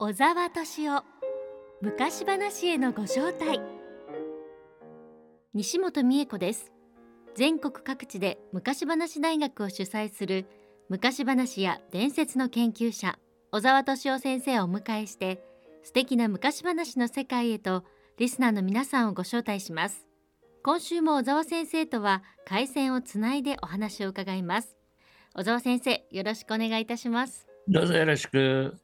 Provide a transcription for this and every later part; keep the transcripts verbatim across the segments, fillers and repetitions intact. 小沢敏夫昔話へのご招待。西本美恵子です。全国各地で昔話大学を主催する昔話や伝説の研究者小沢敏夫先生をお迎えして、素敵な昔話の世界へとリスナーの皆さんをご招待します。今週も小沢先生とは回線をつないでお話を伺います。小沢先生、よろしくお願いいたします。どうぞよろしく。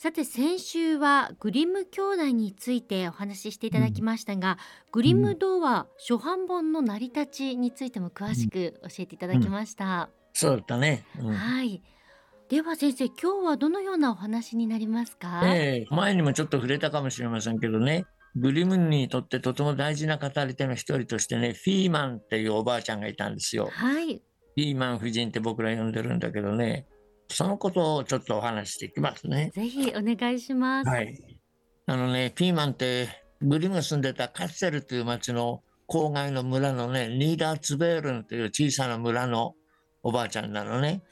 さて、先週はグリム兄弟についてお話ししていただきましたが、うん、グリム童話初版本の成り立ちについても詳しく教えていただきました。うんうん、そうだったね。うん、はい。では先生、今日はどのようなお話になりますか？えー、前にもちょっと触れたかもしれませんけどね、グリムにとってとても大事な語り手の一人としてね、フィーマンっていうおばあちゃんがいたんですよ。はい。フィーマン夫人って僕ら呼んでるんだけどね、そのことをちょっとお話していきますね。ぜひお願いします。はい、あのね、ピーマンってグリムが住んでたカッセルという町の郊外の村のね、ニーダーツベールンという小さな村のおばあちゃんなのね。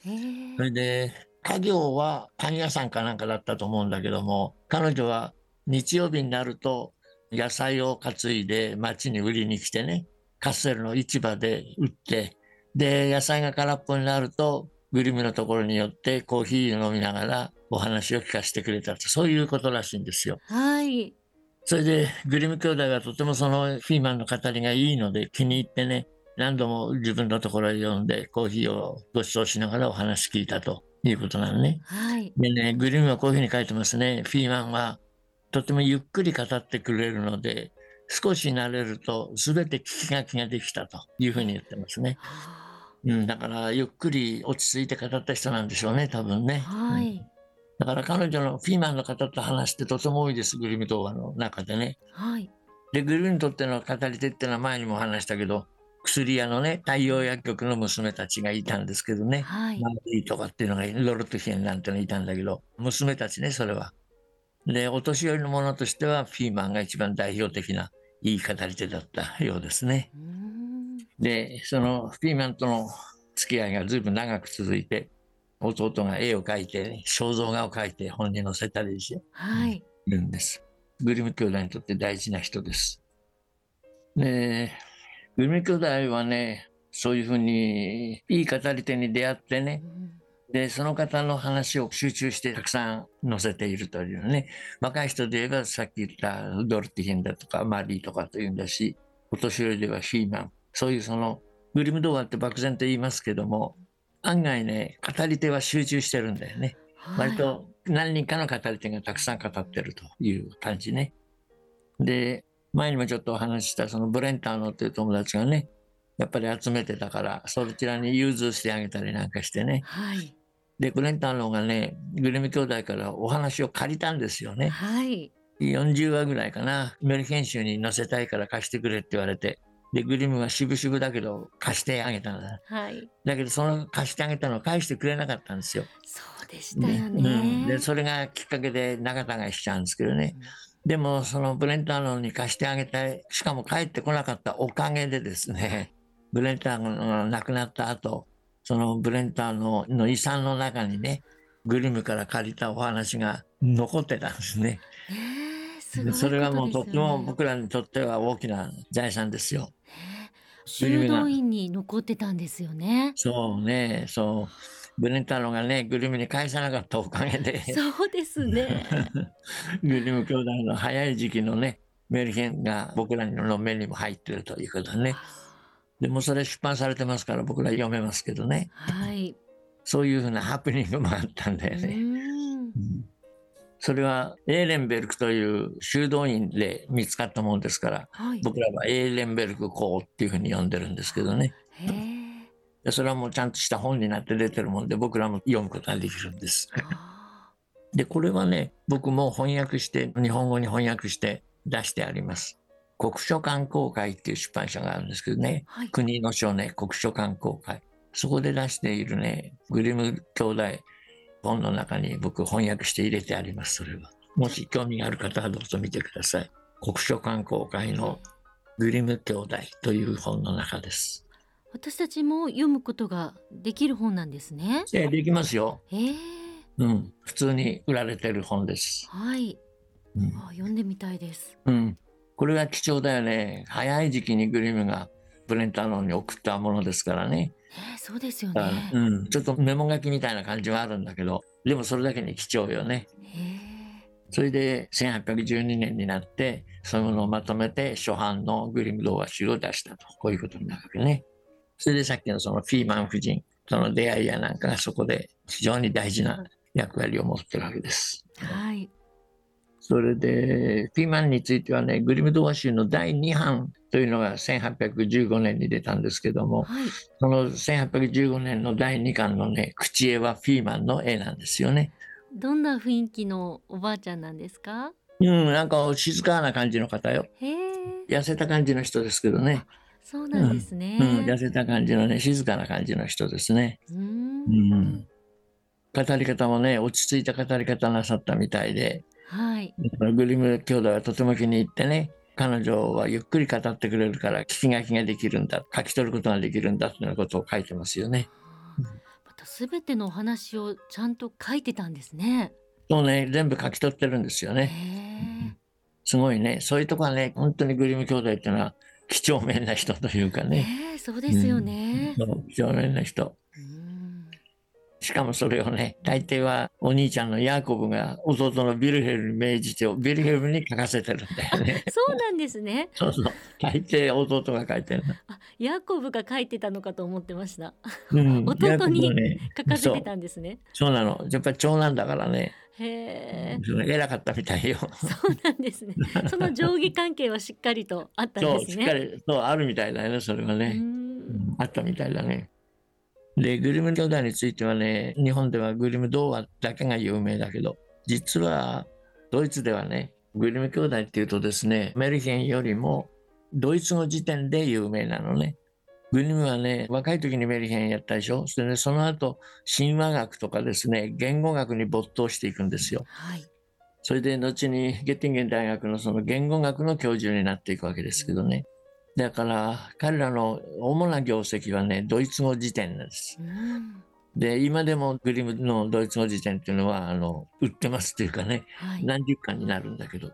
それで家業はパン屋さんかなんかだったと思うんだけども、彼女は日曜日になると野菜を担いで町に売りに来てね、カッセルの市場で売って、で野菜が空っぽになるとグリムのところに寄ってコーヒーを飲みながらお話を聞かせてくれたって、そういうことらしいんですよ。はい。それでグリム兄弟がとてもそのフィーマンの語りがいいので気に入ってね、何度も自分のところへ呼んでコーヒーをご馳走しながらお話聞いたということなのね。はい。でね、グリムはこういうふうに書いてますね。フィーマンはとてもゆっくり語ってくれるので、少し慣れると全て聞き書きができたというふうに言ってますね。うん、だからゆっくり落ち着いて語った人なんでしょうね、多分ね。はい。うん、だから彼女のフィーマンの方と話してとても多いです、グリム童話の中でね。はい。でグリムにとっての語り手ってのは前にも話したけど、薬屋のね、太陽薬局の娘たちがいたんですけどね、はい、マリーとかっていうのがロルトヒエンなんてのがいたんだけど、娘たちね、それは。でお年寄りのものとしてはフィーマンが一番代表的ないい語り手だったようですね。うん。でそのフィーマンとの付き合いがずいぶん長く続いて、弟が絵を描いて肖像画を描いて本に載せたりして、はい、いるんです。グリム兄弟にとって大事な人です。でグリム兄弟はね、そういうふうにいい語り手に出会ってね、でその方の話を集中してたくさん載せているというね、若い人で言えばさっき言ったドルティヒンだとかマリーとかというんだし、お年寄りではフィーマン、そういうそのグリム童話って漠然と言いますけども、案外ね、語り手は集中してるんだよね。はい、割と何人かの語り手がたくさん語ってるという感じね。で前にもちょっとお話ししたそのブレンターノっていう友達がね、やっぱり集めてたからそちらに融通してあげたりなんかしてね。はい、でブレンターノがね、グリム兄弟からお話を借りたんですよね。はい、よんじゅうわぐらいかな、メルヘン集に載せたいから貸してくれって言われて、でグリムはしぶしぶだけど貸してあげたんだ。はい、だけどその貸してあげたのを返してくれなかったんですよ。そうでしたよね。で、うん、でそれがきっかけで仲違いしちゃうんですけどね。うん、でもそのブレンターノに貸してあげたい、しかも帰ってこなかったおかげでですね、ブレンターノが亡くなった後、そのブレンターノの遺産の中にね、グリムから借りたお話が残ってたんですね。えーそれはもうとっても僕らにとっては大きな財産ですよ。修道院に残ってたんですよね。そうね、そうブレンタロがね、グリムに返さなかったおかげで。そうですね。グリム兄弟の早い時期のね、メルヘンが僕らの目にも入っているということね。でもそれ出版されてますから僕ら読めますけどね。はい、そういうふうなハプニングもあったんだよね。うん、それはエーレンベルクという修道院で見つかったものですから、はい、僕らはエーレンベルク公っていうふうに呼んでるんですけどね。へ、それはもうちゃんとした本になって出てるもんで、僕らも読むことができるんです。でこれはね、僕も翻訳して日本語に翻訳して出してあります。国書館公会っていう出版社があるんですけどね、はい、国の書ね、国書館公会、そこで出しているね、グリム兄弟本の中に僕翻訳して入れてあります。それはもし興味がある方はどうぞ見てください。国書館公会のグリム兄弟という本の中です。私たちも読むことができる本なんですね。できますよ。えー、うん、普通に売られてる本です。はい、うん、あ、読んでみたいです、うん、これは貴重だよね。早い時期にグリムがブレンターノに送ったものですからね、えー、そうですよね、うん、ちょっとメモ書きみたいな感じはあるんだけど、でもそれだけに貴重よね、えー、それでせんはっぴゃくじゅうにねんになってそういうものをまとめて初版のグリム童話集を出したと、こういうことになるわけね。それでさっきのそのフィーマン夫人との出会いやなんかがそこで非常に大事な役割を持ってるわけです、はい、それでフィーマンについてはね、グリム童話集のだいに版というのがせんはっぴゃくじゅうごねんに出たんですけども、はい、そのせんはっぴゃくじゅうごねんのだいにかんのね、口絵はフィーマンの絵なんですよね。どんな雰囲気のおばあちゃんなんですか？うん、なんか静かな感じの方よ。へー、痩せた感じの人ですけどね。そうなんですね、うんうん、痩せた感じのね、静かな感じの人ですね。うーん、うん、語り方もね、落ち着いた語り方なさったみたいで、はい、グリム兄弟はとても気に入ってね、彼女はゆっくり語ってくれるから聞き書きができるんだ、書き取ることができるんだということを書いてますよね。また全てのお話をちゃんと書いてたんですね。そうね、全部書き取ってるんですよね。すごいね、そういうとこはね、本当にグリム兄弟っていうのは几帳面な人というかね。そうですよね、うん、几帳面な人。うん、しかもそれをね、大抵はお兄ちゃんのヤーコブが弟のビルヘルムに命じて、ビルヘルムに書かせてるんだよね。そうなんですね。そうそう、大抵弟が書いてるの。あ、ヤーコブが書いてたのかと思ってました、うん、弟に、ね、書かせてたんですね。そう、そうなの、やっぱり長男だからね。へー、偉かったみたいよ。そうなんですね。その上下関係はしっかりとあったんですね。そう、しっかり、そう、あるみたいだよね、それはね。うん、あったみたいだね。でグリム兄弟についてはね、日本ではグリム童話だけが有名だけど、実はドイツではね、グリム兄弟っていうとですね、メルヘンよりもドイツ語辞典で有名なのね。グリムはね、若い時にメルヘンやったでしょ。それで、ね、その後神話学とかですね、言語学に没頭していくんですよ、はい、それで後にゲッティンゲン大学のその言語学の教授になっていくわけですけどね。だから彼らの主な業績はね、ドイツ語辞典なんです、うん、で今でもグリムのドイツ語辞典っていうのはあの売ってますっていうかね、はい、何十巻になるんだけど、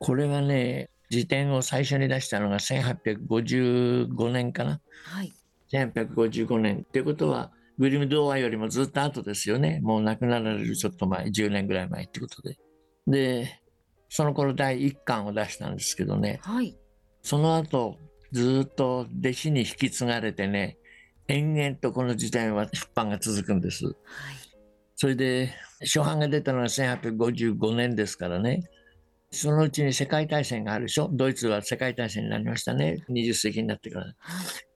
これはね、辞典を最初に出したのがせんはっぴゃくごじゅうごねんかな、はい、せんはっぴゃくごじゅうごねんっていうことはグリム童話よりもずっと後ですよね。もう亡くなられるちょっと前、じゅうねんぐらい前ってことで、でその頃だいいっかんを出したんですけどね、はい、その後ずっと弟子に引き継がれてね、延々とこの時代は出版が続くんです、はい、それで初版が出たのはせんはっぴゃくごじゅうごねんですからね。そのうちに世界大戦があるでしょ。ドイツは世界大戦になりましたね、にじゅっ世紀になってから、はい、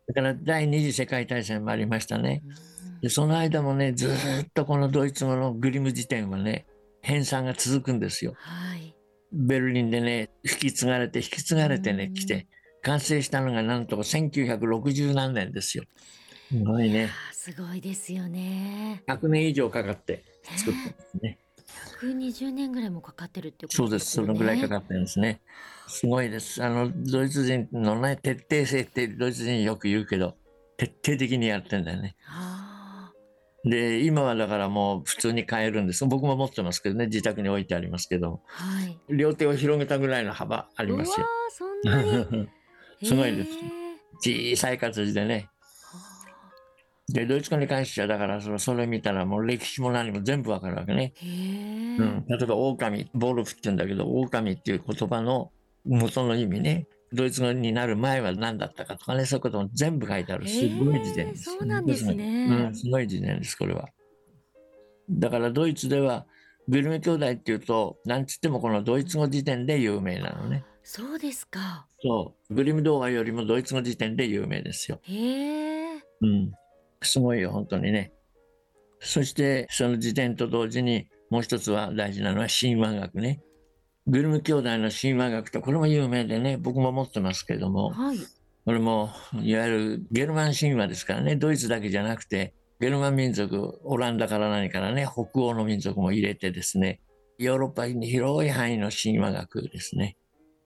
だから第二次世界大戦もありましたね。でその間もね、ずっとこのドイツ語のグリム辞典はね、編纂が続くんですよ、はい、ベルリンでね、引き継がれて引き継がれてね、来て完成したのがなんとせんきゅうひゃくろくじゅうなんねんですよ。すごいね。すごいですよね。ひゃくねん以上かかって作ったんですね、えー、ひゃくにじゅうねんぐらいもかかってるってことですよね。そうです、そのぐらいかかってるんですね。すごいです。あのドイツ人のね、徹底性ってドイツ人よく言うけど、徹底的にやってんだよね。あ、で今はだからもう普通に買えるんです。僕も持ってますけどね、自宅に置いてありますけど、はい、両手を広げたぐらいの幅ありますよ。うわ、そんなにすごいです、えー、小さい形でね。でドイツ語に関してはだからそれ、 それ見たらもう歴史も何も全部わかるわけね、えーうん、例えば狼、ボルフって言うんだけど、狼っていう言葉の元の意味ね、ドイツ語になる前は何だったかとかね、そういうことも全部書いてある。すごい辞典です、えー、そうなんですね、うん、すごい辞典です、これは。だからドイツではグリム兄弟っていうと、なんつってもこのドイツ語辞典で有名なのね。そうですか。そう、グリム童話よりもドイツ語辞典で有名ですよ。へー、うん、すごいよ本当にね。そしてその辞典と同時にもう一つは大事なのは神話学ね。グリム兄弟の神話学と、これも有名でね、僕も持ってますけども、はい、これもいわゆるゲルマン神話ですからね、ドイツだけじゃなくてゲルマン民族、オランダから何からね、北欧の民族も入れてですね、ヨーロッパに広い範囲の神話学ですね。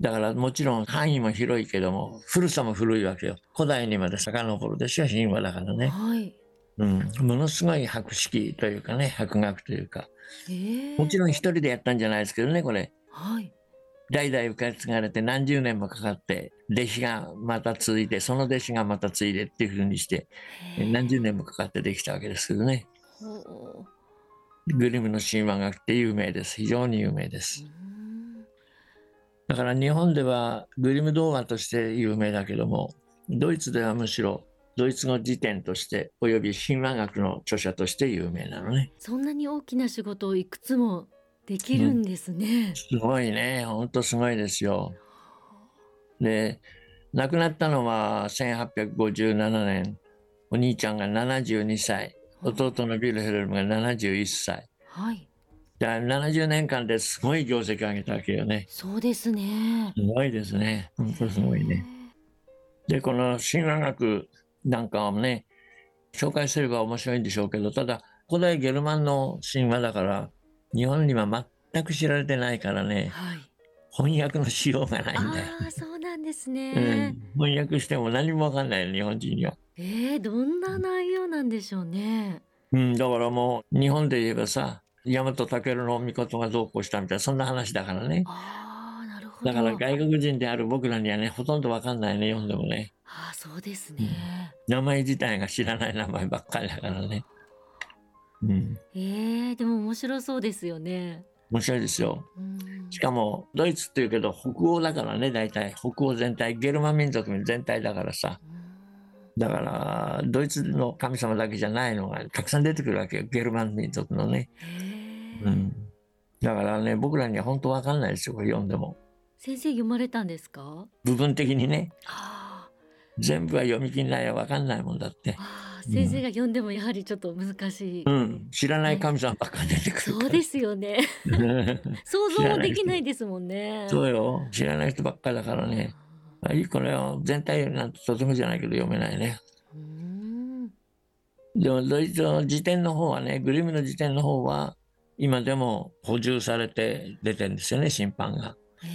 だからもちろん範囲も広いけども、古さも古いわけよ。古代にまで遡るでしょ、神話だからね、はい、うん、ものすごい博識というかね、博学というか、えー、もちろん一人でやったんじゃないですけどね、これ、はい、代々受け継がれて何十年もかかって弟子がまた続いて、その弟子がまた継いでっていうふうにして、えー、何十年もかかってできたわけですけどね。グリムの神話学って有名です、非常に有名です。だから日本ではグリム童話として有名だけども、ドイツではむしろドイツ語辞典としておよび神話学の著者として有名なのね。そんなに大きな仕事をいくつもできるんですね、うん、すごいね、本当すごいですよ。で、亡くなったのはせんはっぴゃくごじゅうななねん、お兄ちゃんがななじゅうにさい、弟のビルヘルムがななじゅういっさい、はい、だからななじゅうねんかんですごい業績を上げたわけよね。そうですね、すごいですね、本当すごいね。で、この神話学なんかをね紹介すれば面白いんでしょうけど、ただ古代ゲルマンの神話だから日本には全く知られてないからね、はい、翻訳のしようがないんだよ。あ、そうなんですね、うん、翻訳しても何も分かんないよ、日本人には。えー、どんな内容なんでしょうね、うん、だからもう日本で言えばさ、大和武尊の御事がどうこうしたみたいな、そんな話だからね。あー、なるほど。だから外国人である僕らにはね、ほとんど分かんないね、読んでもね。あ、そうですね、うん、名前自体が知らない名前ばっかりだからね、うん、えー、でも面白そうですよね。面白いですよ、うん、しかもドイツっていうけど北欧だからね、大体北欧全体、ゲルマン民族全体だからさ、うん、だからドイツの神様だけじゃないのがたくさん出てくるわけよ、ゲルマン民族のね、うん、だからね、僕らには本当わかんないですよ、これ読んでも。先生読まれたんですか？部分的にね、はあ、全部は読み切んないよ、わかんないもんだって、はあ、先生が読んでもやはりちょっと難しい、うんうん、知らない神様ばっかり出てくる、ね、そうですよね想像もできないですもんね。そうよ、知らない人ばっかりだからね。これは全体なんてとてもじゃないけど読めないね。うーん、でもドイツの辞典の方はね、グリムの辞典の方は今でも補充されて出てるんですよね、新版が。へ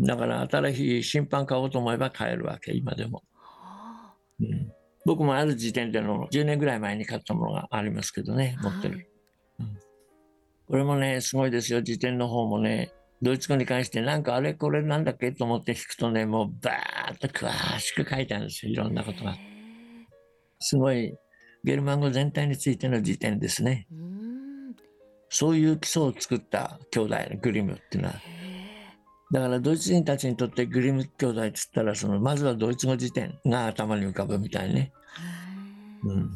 ー、だから新しい新版買おうと思えば買えるわけ、今でも、うん、僕もある辞典でのじゅうねんぐらい前に買ったものがありますけどね、持ってる、うん、これもねすごいですよ、辞典の方もね。ドイツ語に関してなんかあれこれなんだっけと思って引くとね、もうバーッと詳しく書いてあるんですよ、いろんなことが。すごいゲルマン語全体についての辞典ですね。うーん、そういう基礎を作った兄弟のグリムっていうのは、だからドイツ人たちにとってグリム兄弟っつったら、そのまずはドイツ語辞典が頭に浮かぶみたいね、うん、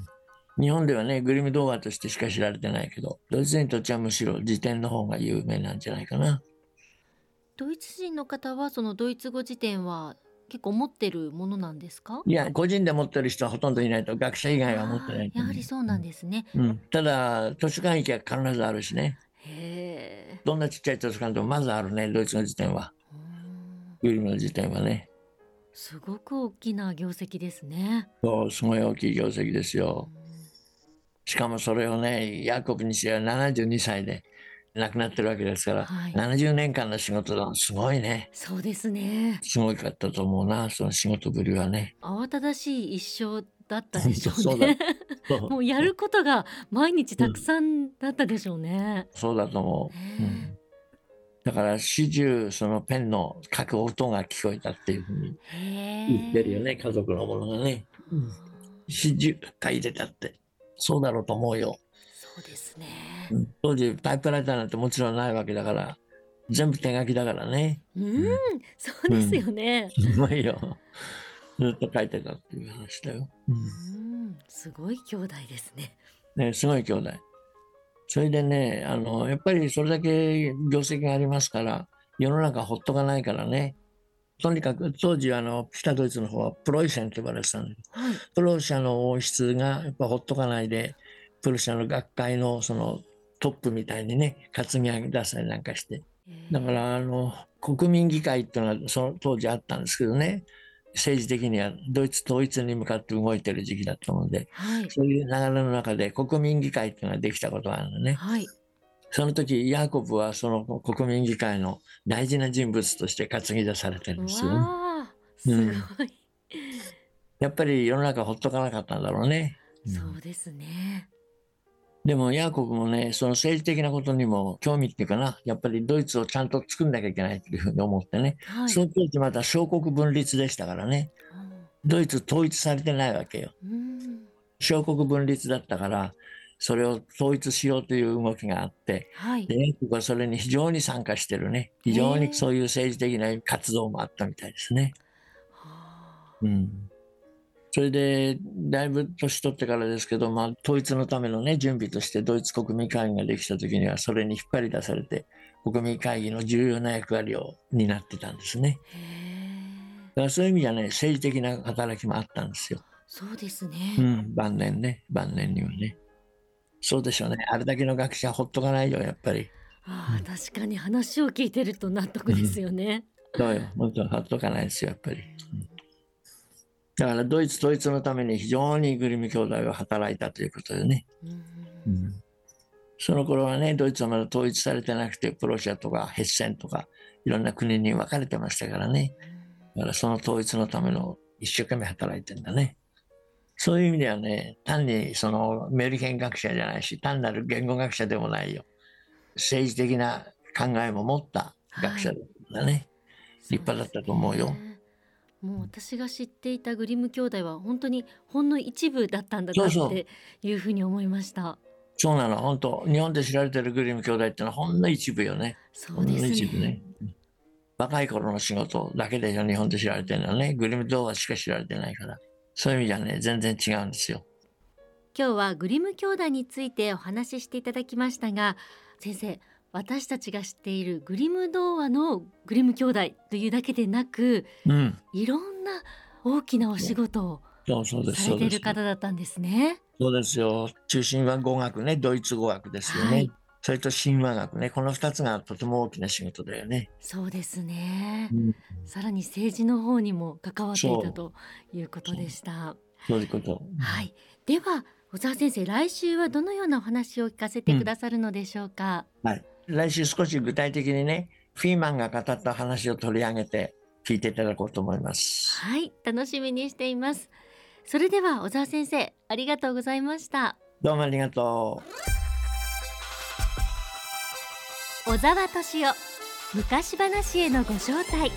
日本ではねグリム童話としてしか知られてないけど、ドイツ人にとってはむしろ辞典の方が有名なんじゃないかな。ドイツ人の方はそのドイツ語辞典は結構持ってるものなんですか？いや、個人で持ってる人はほとんどいないと、学者以外は持ってないと、ね、やはりそうなんですね、うん、ただ図書館行きは必ずあるしね。へー、どんなちっちゃい図書館でもまずあるね、ドイツ語辞典は。グリムの辞典はね、すごく大きな業績ですね。そう、すごい大きい業績ですよ。しかもそれをね、ヤコブにしてはななじゅうにさいで亡くなってるわけですから、はい、ななじゅうねんかんの仕事だ、すごいね。そうですね、すごかったと思うな、その仕事ぶりはね。慌ただしい一生だったでしょうねもうやることが毎日たくさんだったでしょうね、うん、そうだと思う、うん、だから始終そのペンの書く音が聞こえたっていうふうに言ってるよね、家族のものがね、うん、始終書いてたってそうだろうと思うよ。そうですね、当時タイプライターなんてもちろんないわけだから、全部手書きだからね。うん、うん、そうですよね、うん、すごいよ、ずっと書いてたっていう話だよ、うんうん、すごい兄弟です ね, ねすごい兄弟。それでね、あのやっぱりそれだけ業績がありますから、世の中ほっとかないからね。とにかく当時あの北ドイツの方はプロイセンと呼ばれてたんです、はい、プロシャの王室がやっぱほっとかないで、プロシャの学会のそのトップみたいにね担ぎ上げ出したりなんかして、だからあの国民議会っていうのはその当時あったんですけどね、政治的にはドイツ統一に向かって動いてる時期だったので、はい、そういう流れの中で国民議会っていうのができたことがあるのね、はい、その時ヤーコブはその国民議会の大事な人物として担ぎ出されてるんですよね。わー、すごい、うん、やっぱり世の中ほっとかなかったんだろうね。うん、そうですね。でもヤーコフもね、その政治的なことにも興味っていうかな、やっぱりドイツをちゃんと作んなきゃいけないというふうに思ってね、はい、その当時また小国分立でしたからね、ドイツ統一されてないわけよ。うん、小国分立だったからそれを統一しようという動きがあって、はい、でヤーコフはそれに非常に参加してるね、非常にそういう政治的な活動もあったみたいですね。うん、それでだいぶ年取ってからですけど、まあ、統一のための、ね、準備としてドイツ国民会議ができた時にはそれに引っ張り出されて国民会議の重要な役割を担ってたんですね。だからそういう意味じゃね、政治的な働きもあったんですよ。そうですね、うん、晩年ね、晩年にはね、そうでしょうね、あれだけの学者ほっとかないよやっぱり。あ、うん、確かに話を聞いてると納得ですよね。そうよ、本当にほっとかないですよやっぱり。だからドイツ統一のために非常にグリム兄弟は働いたということでね、うんうん、その頃はね、ドイツはまだ統一されてなくてプロシアとかヘッセンとかいろんな国に分かれてましたからね、だからその統一のための一生懸命働いてんだね。そういう意味ではね、単にそのメルケン学者じゃないし単なる言語学者でもないよ、政治的な考えも持った学者だね、はい、立派だったと思うよ。もう私が知っていたグリム兄弟は本当にほんの一部だったんだなっていうふうに思いました。そうなの、本当日本で知られてるグリム兄弟ってのはほんの一部よね。そうです ね, 一部ね、若い頃の仕事だけで日本で知られてるのはね、グリム童話しか知られてないから、そういう意味じゃね全然違うんですよ。今日はグリム兄弟についてお話ししていただきましたが、先生、私たちが知っているグリム童話のグリム兄弟というだけでなく、うん、いろんな大きなお仕事をされている方だったんですね。そうですよ、中心は語学ね、ドイツ語学ですよね、はい、それと神話学ね、このふたつがとても大きな仕事だよね。そうですね、うん、さらに政治の方にも関わっていたということでした。そういうこと、はい、では小澤先生、来週はどのようなお話を聞かせてくださるのでしょうか。うん、はい、来週少し具体的にね、フィーマンが語った話を取り上げて聞いていただこうと思います。はい、楽しみにしています。それでは小澤先生、ありがとうございました。どうもありがとう。小澤敏夫、昔話へのご招待。